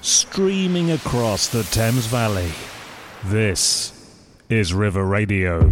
Streaming across the Thames Valley, this is River Radio.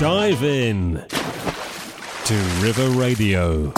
Dive in to River Radio.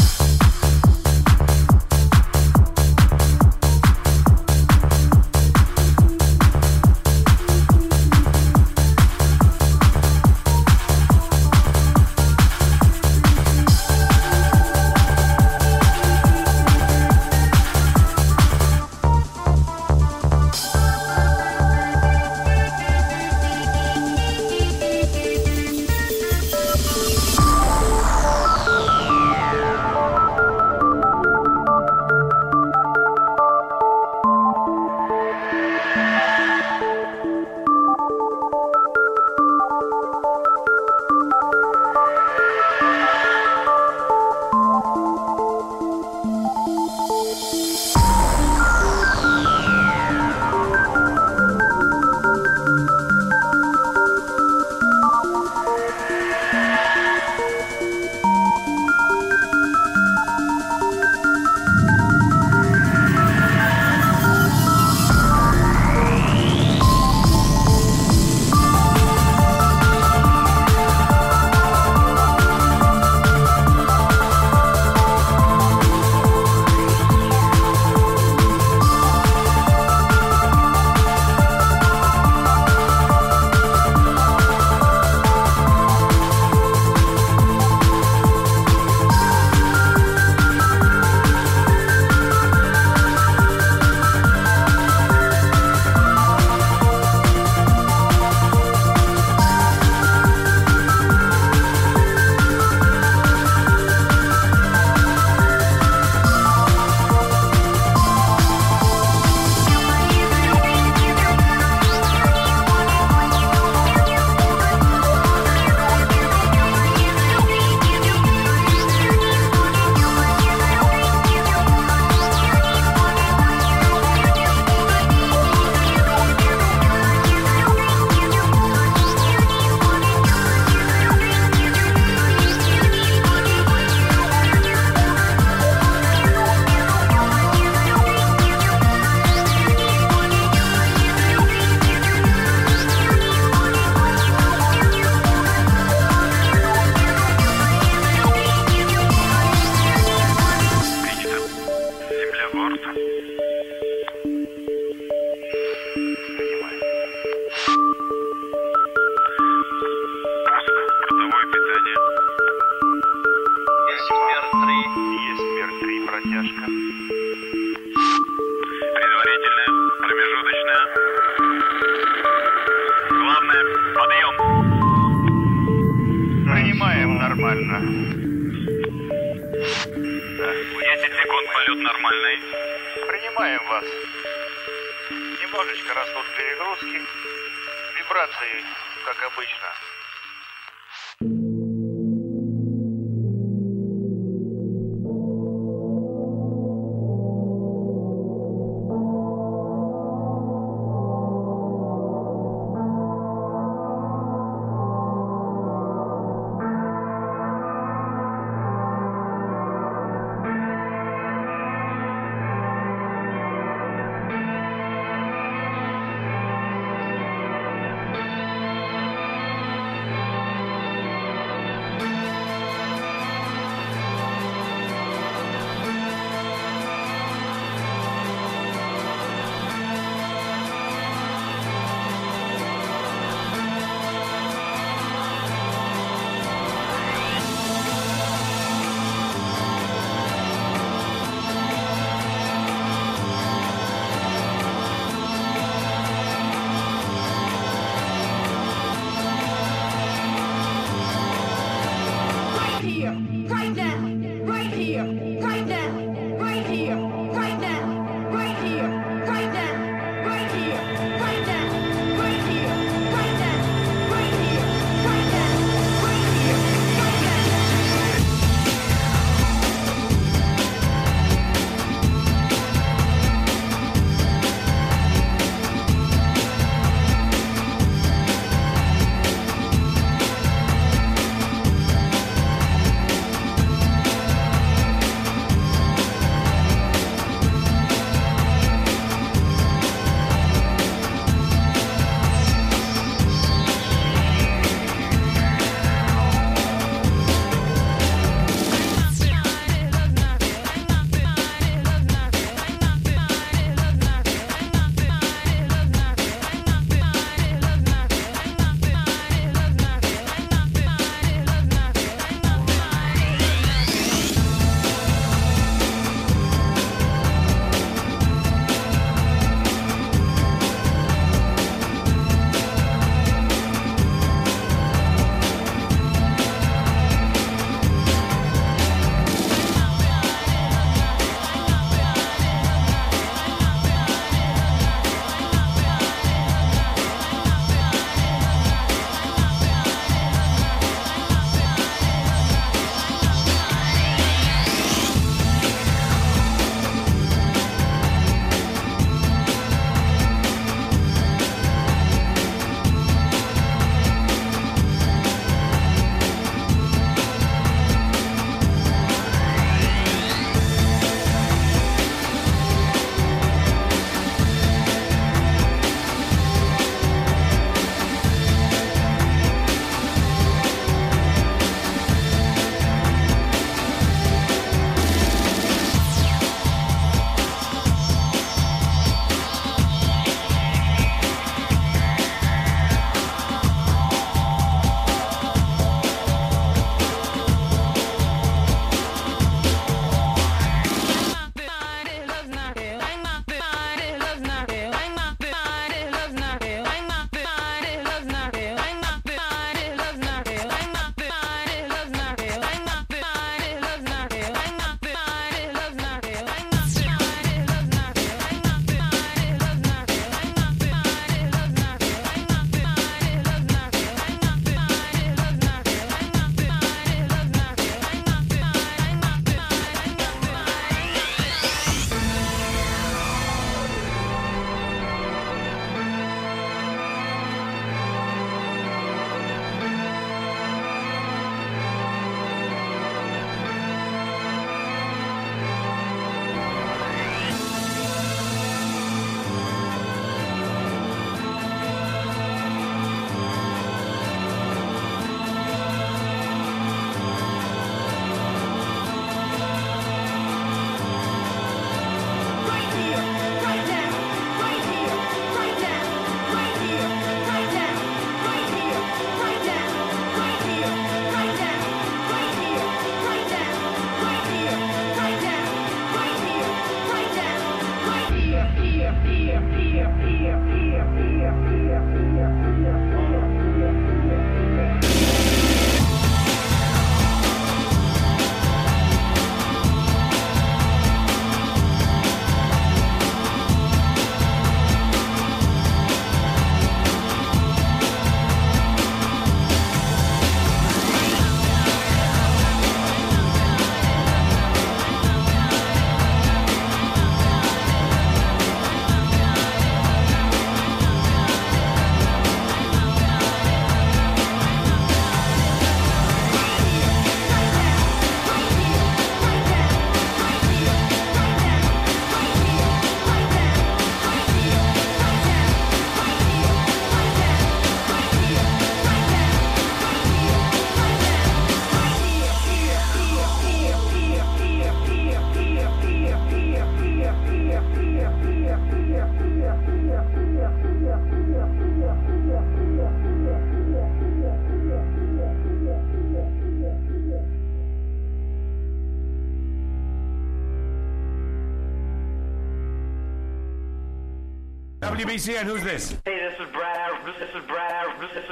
WBCN, who's this? Hey, this is Brad.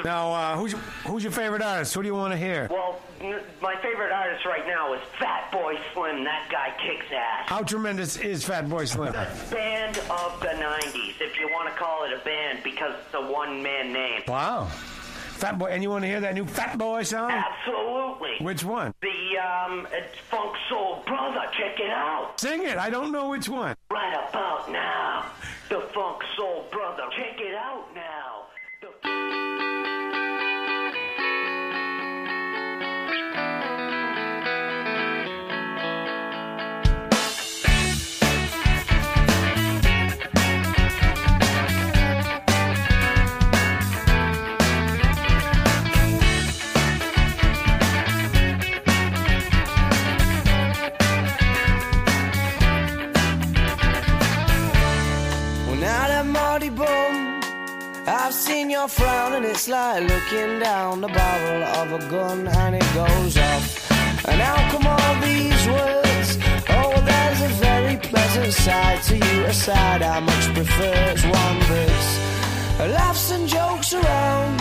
Now, who's your favorite artist? Who do you want to hear? Well, my favorite artist right now is Fatboy Slim. That guy kicks ass. How tremendous is Fatboy Slim? The band of the 90s, if you want to call it a band, because it's a one-man name. Wow. Fatboy, and you want to hear that new Fatboy song? Absolutely. Which one? The it's Funk Soul Brother. Check it out. Sing it. I don't know which one. Right about now, the Funk Soul Brother. Check it out now. I've seen your frown and it's like looking down the barrel of a gun and it goes off. And how come all these words? Oh, there's a very pleasant side to you, a side I much prefer. It's one brings laughs and jokes around.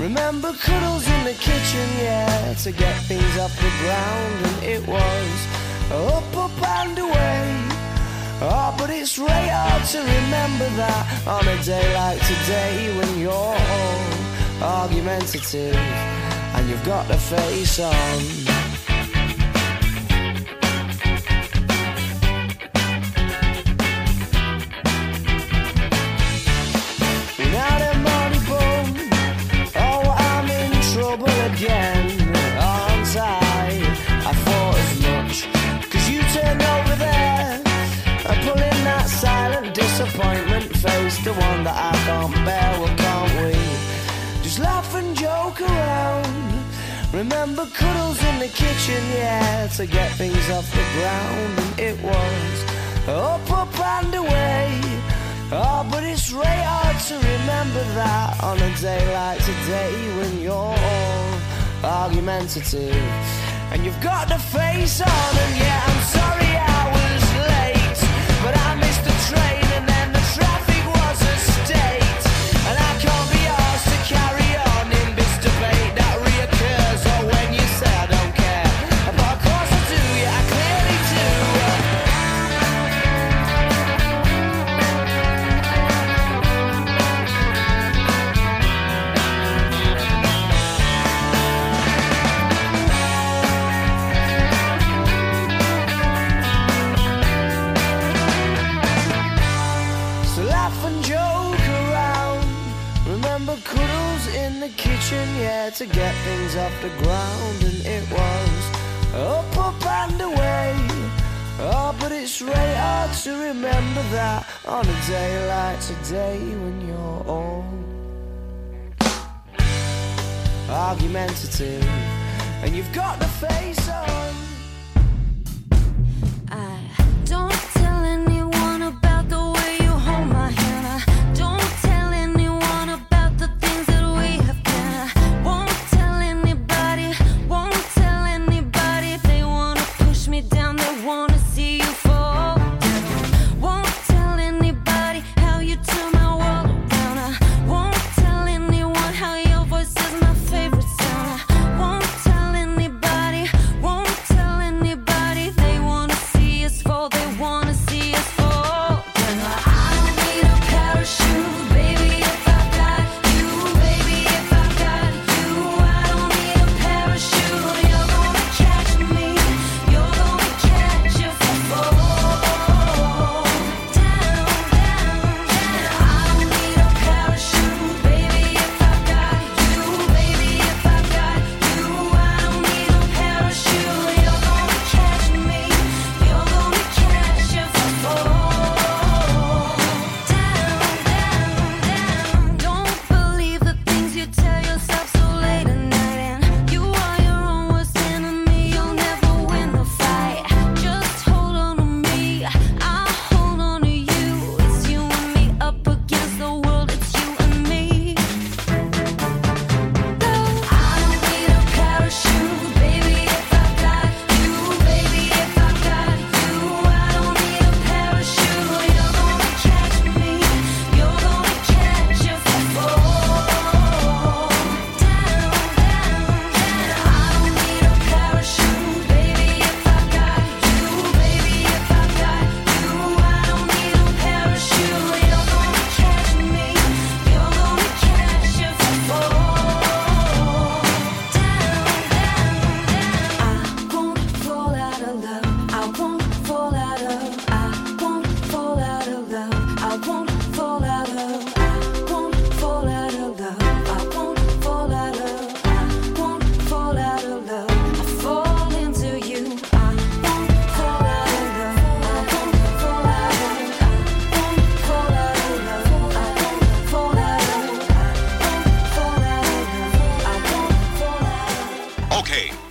Remember cuddles in the kitchen, yeah, to get things off the ground. And it was up, up and away. Oh, but it's really hard to remember that on a day like today when you're all argumentative and you've got a face on. Without a money bum, oh, I'm in trouble again, aren't I thought as much, cause you turned over there. I'm pulling that silent disappointment face, the one that I can't bear, well can't we? Just laugh and joke around. Remember cuddles in the kitchen, yeah, to get things off the ground. And it was up, up and away. Oh, but it's really hard to remember that on a day like today when you're all argumentative and you've got the face on. And yeah, I'm sorry I was late, but I missed the train and then the traffic was a state. And I can't be asked to carry on in this debate that reoccurs. Or when you say I don't care, but of course I do, yeah, I clearly do. The kitchen, yeah, to get things off the ground. And it was up, up and away. Oh, but it's really hard to remember that on a day like today when you're all argumentative and you've got the face on. I don't tell anyone about the way you hold my hand. I don't tell anyone about the things that we have. They want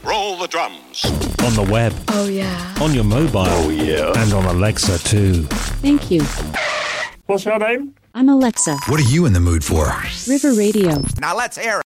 Roll the drums. On the web. Oh, yeah. On your mobile. Oh, yeah. And on Alexa, too. Thank you. What's your name? I'm Alexa. What are you in the mood for? River Radio. Now let's air it.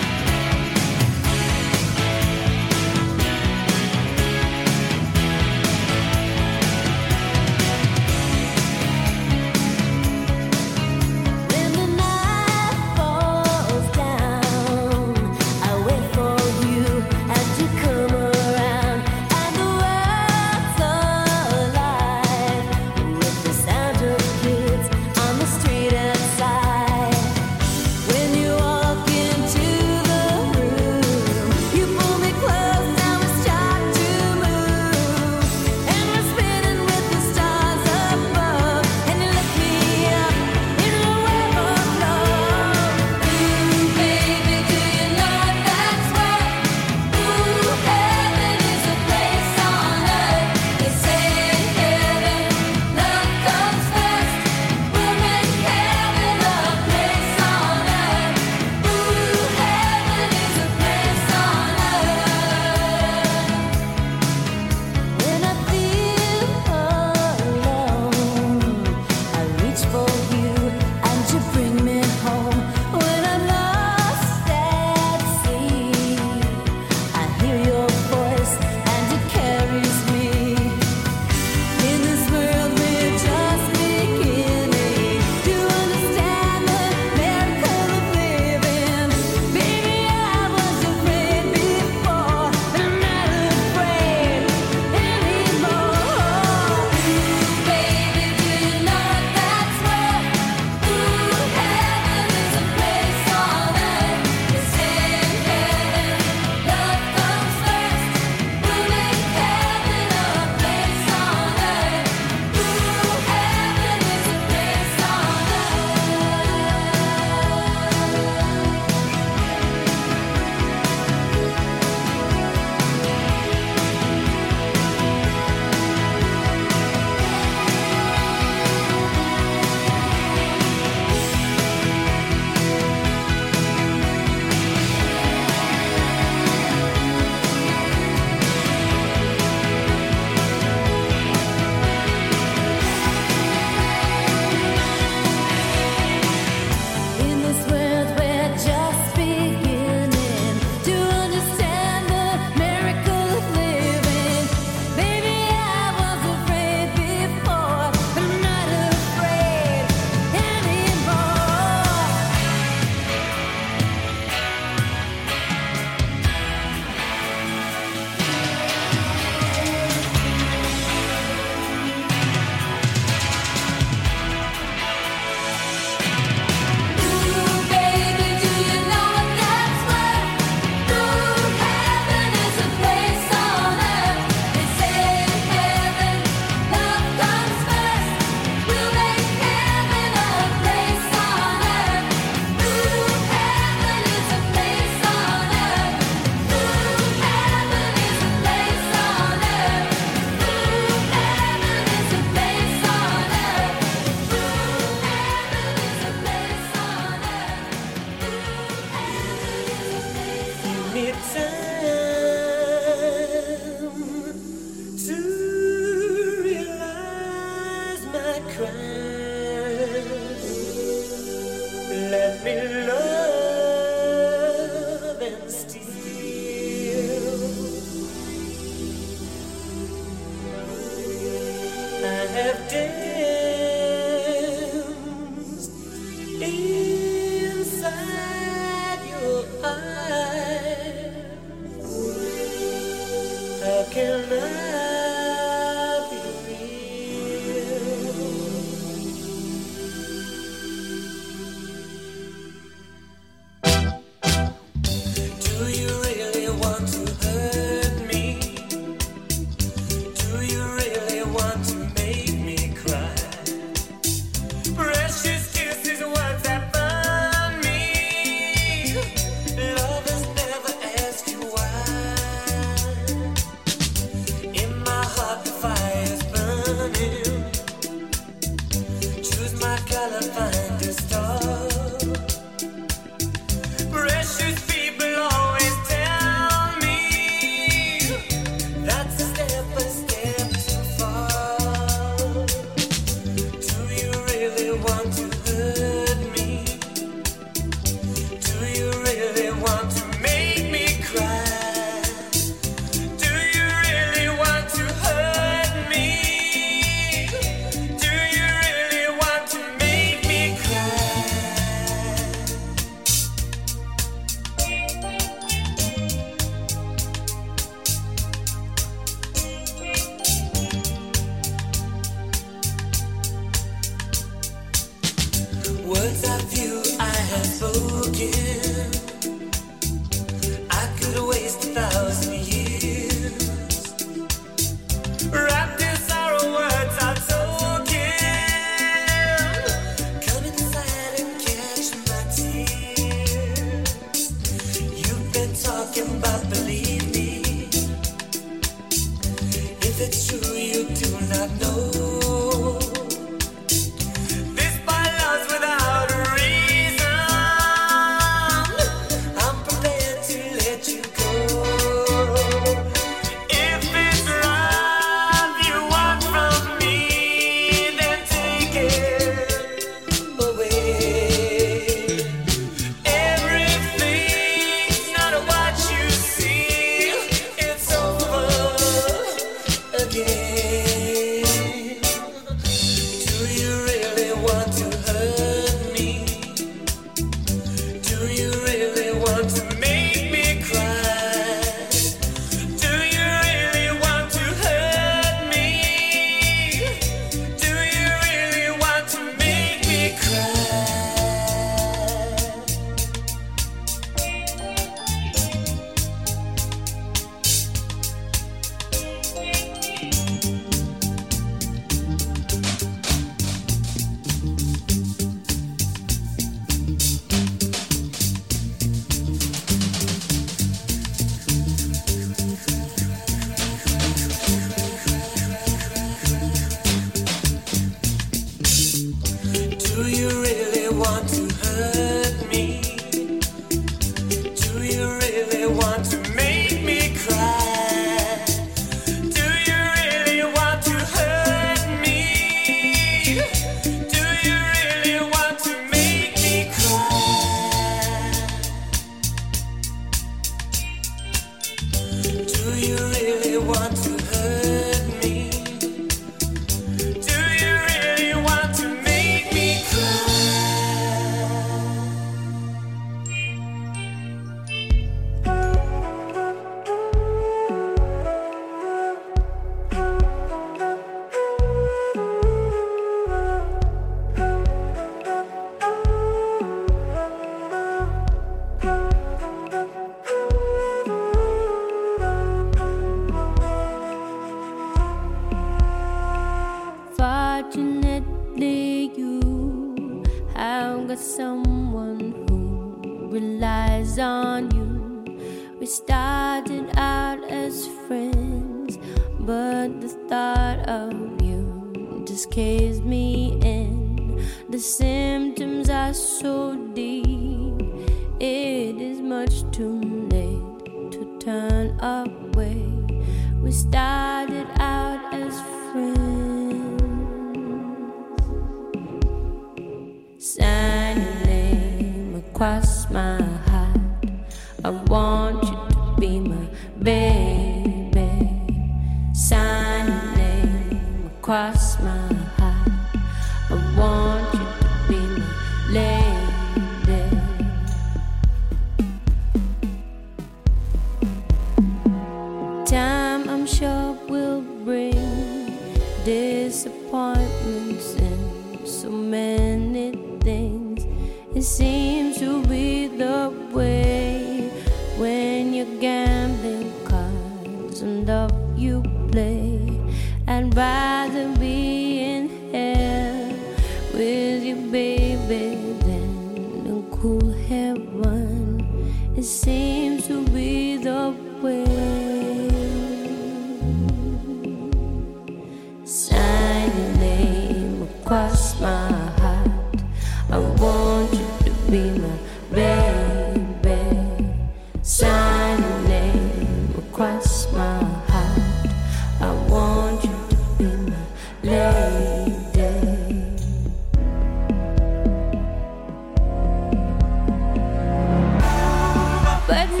But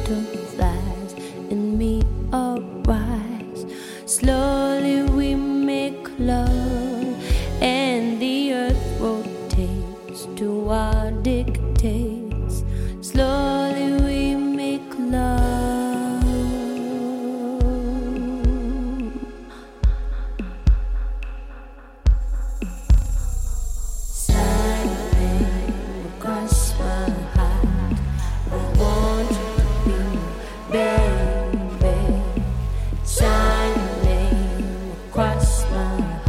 butterflies in me arise. Slowly we make love, and the earth rotates to our dictates. Slowly we make love. Silently across my heart, I want to be baby. Silently across my heart,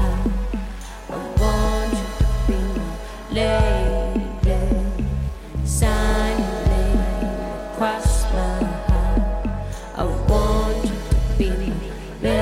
I want to be lady.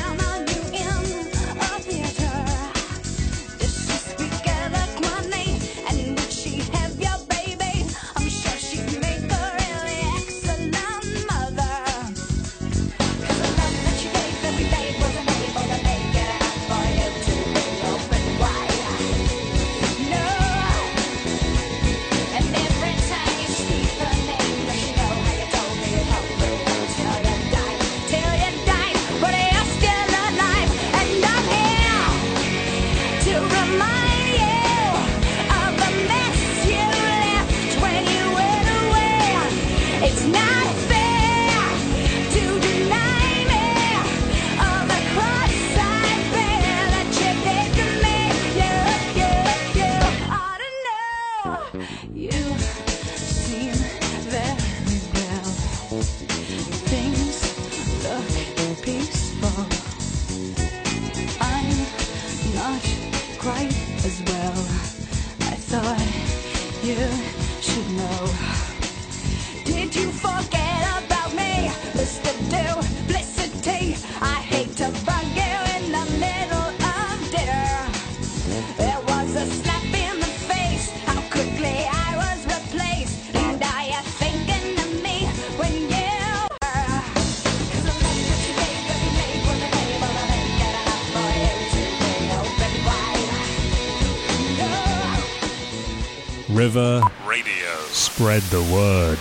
River Radio. Spread the word.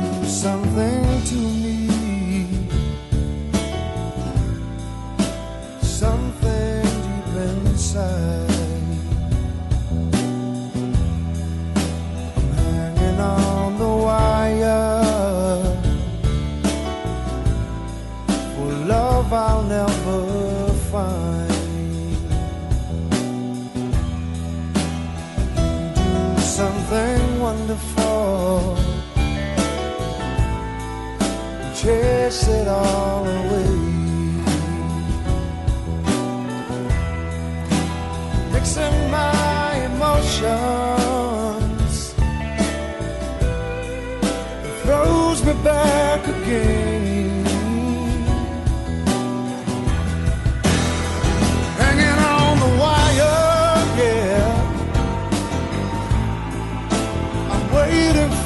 Do something to me, something deep inside. I'm hanging on the wire. I'll never find. Do something wonderful, chase it all away, mixing my emotions, it throws me back again.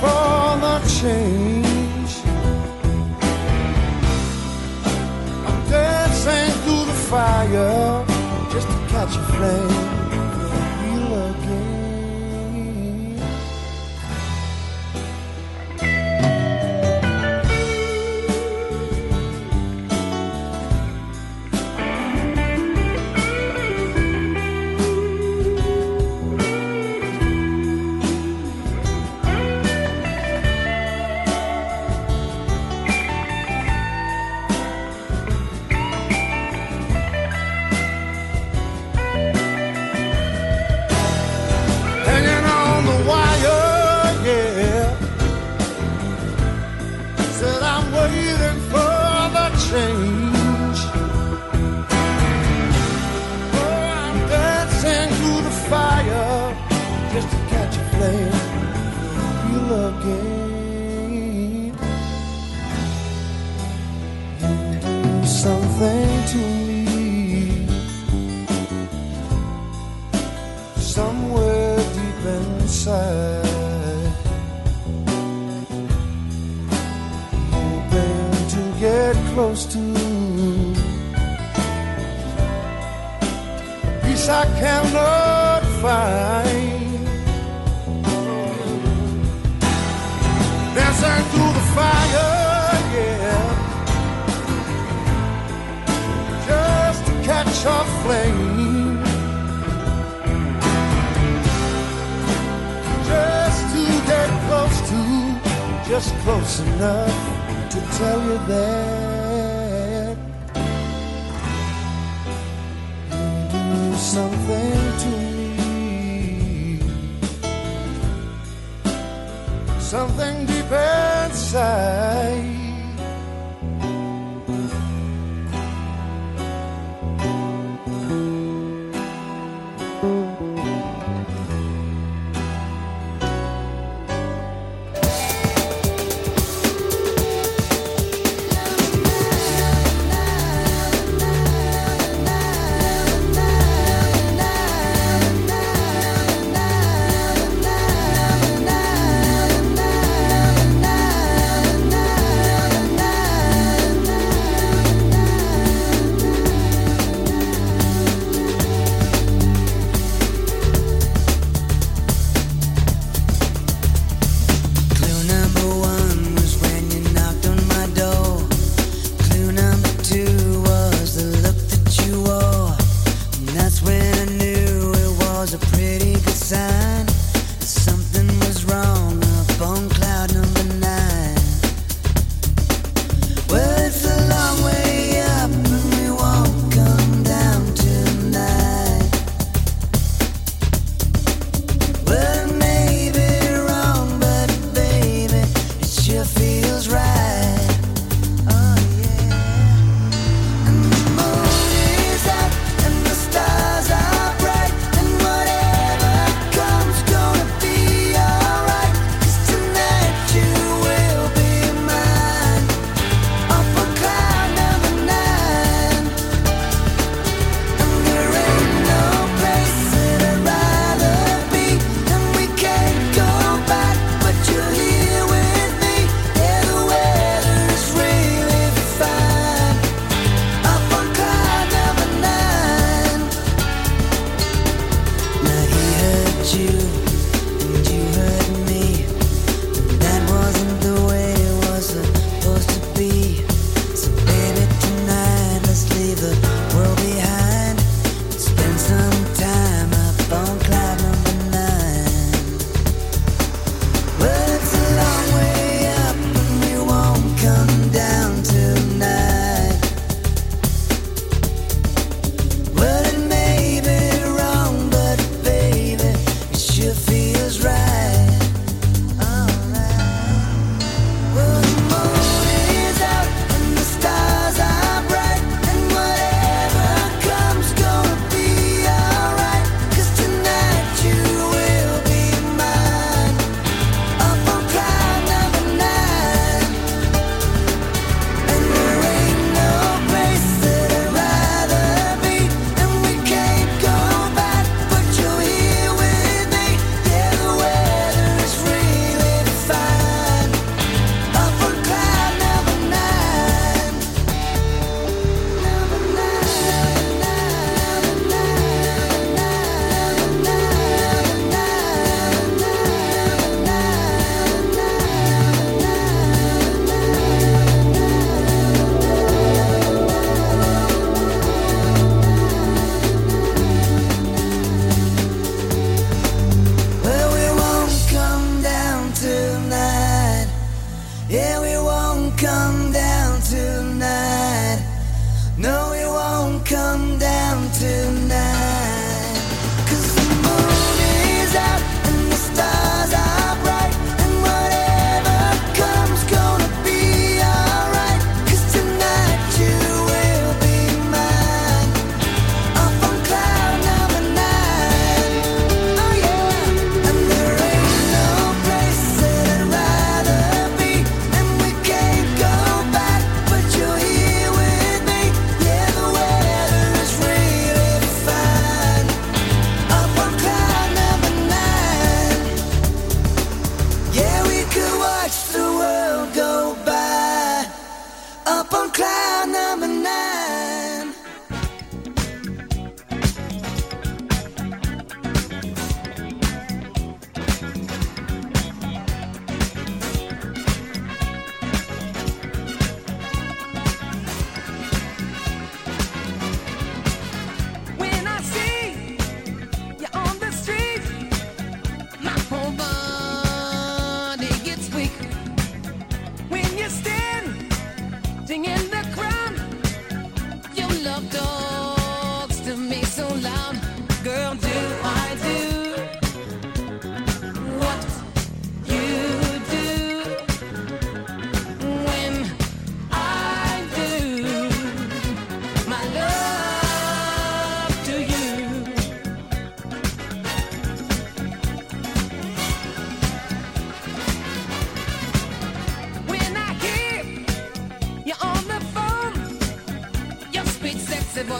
For the change, I'm dancing through the fire just to catch a flame and feel again. again. You do something to me, somewhere deep inside, hoping to get close to a peace I cannot find. Dancing through the fire, yeah, just to catch a flame, just to get close to, just close enough to tell you that you do something to me, something deep inside,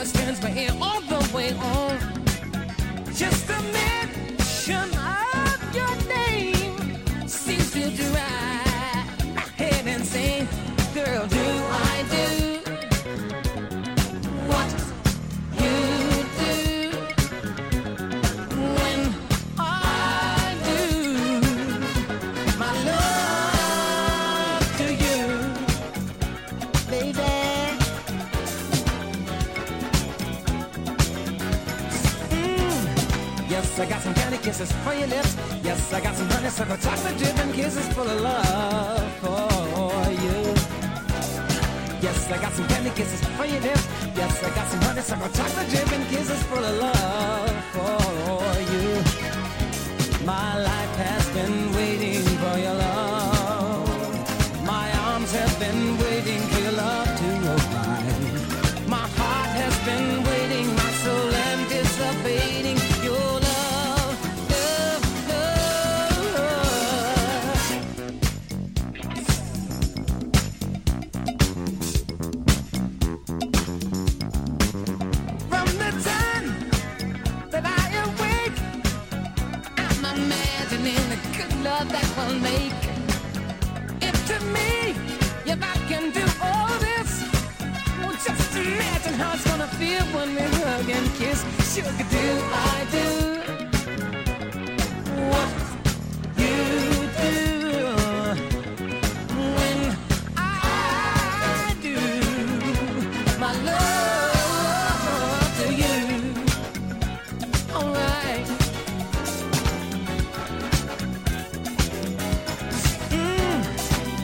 always turns my ear all the way on. Just a mention of your name seems to drive my head insane. Girl, do I do what you do when I do my love to you, baby? Yes, I got some candy kisses for your lips. Yes, I got some honeysuckle chocolate dripping kisses full of love for you. Yes, I got some candy kisses for your lips. Yes, I got some honeysuckle chocolate dripping kisses full of love for you. My life has been waiting for your love. My arms have been waiting for your love to arrive. My heart has been waiting, my soul anticipating. That will make it to me. If I can do all this, well, just imagine how it's gonna feel when we hug and kiss. Sugar, do I do what you do when I do my love to you? All right.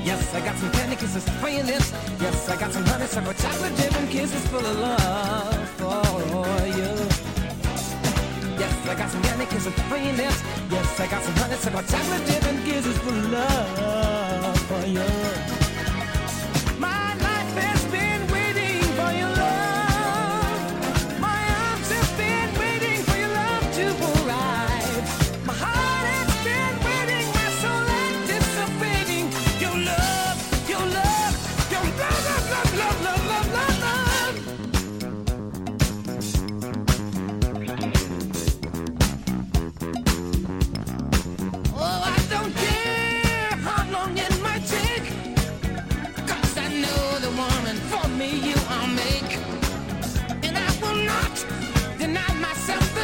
Yes, I got some candy kisses for your lips. Yes, I got some honeysuckle chocolate dipping kisses full of love for you. Yes, I got some candy kisses for your lips. Yes, I got some honeysuckle chocolate dipping kisses full of love for you.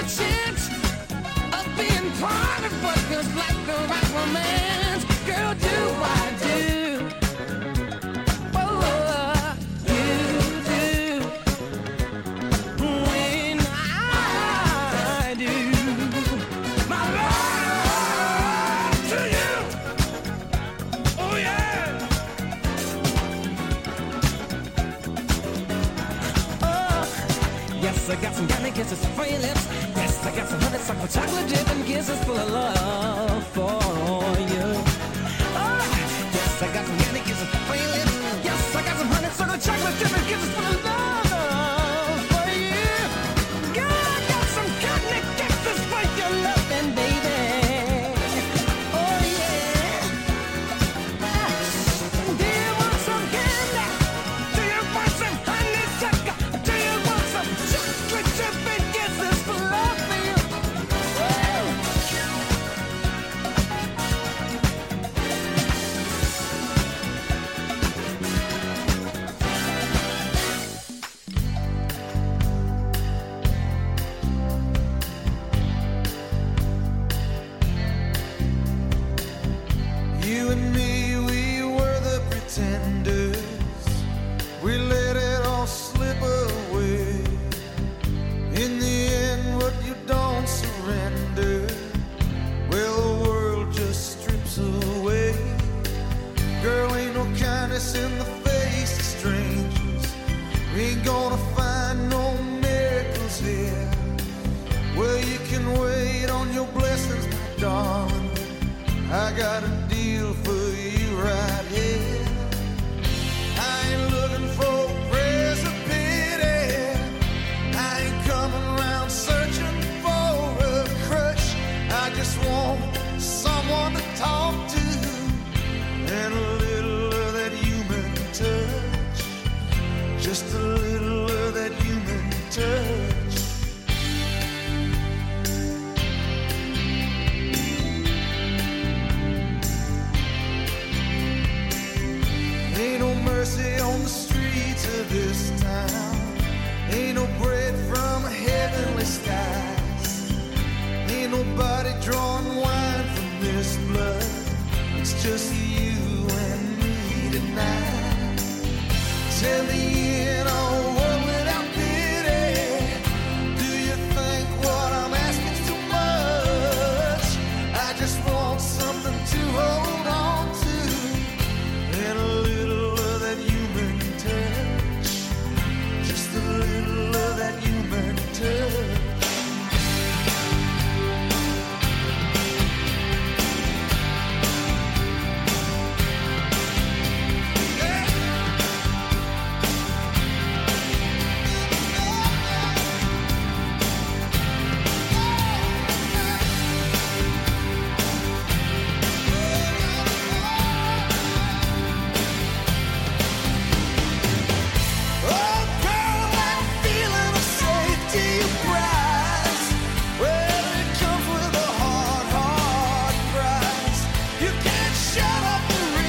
Chance of being part of what feels like the right romance. Girl, do I do what you do when I do my love to you? Oh yeah. Oh yes, I got some candy kisses for your lips. I got some honeysuckle chocolate dip and kisses full of love for you. Oh, yes, I got some candy kisses for your lips. Yes, I got some honeysuckle chocolate dip and kisses full of love. Just a little of that human touch. mercy on the streets of this town. Ain't no bread from heavenly skies. Ain't nobody drawing wine from this blood. It's just you.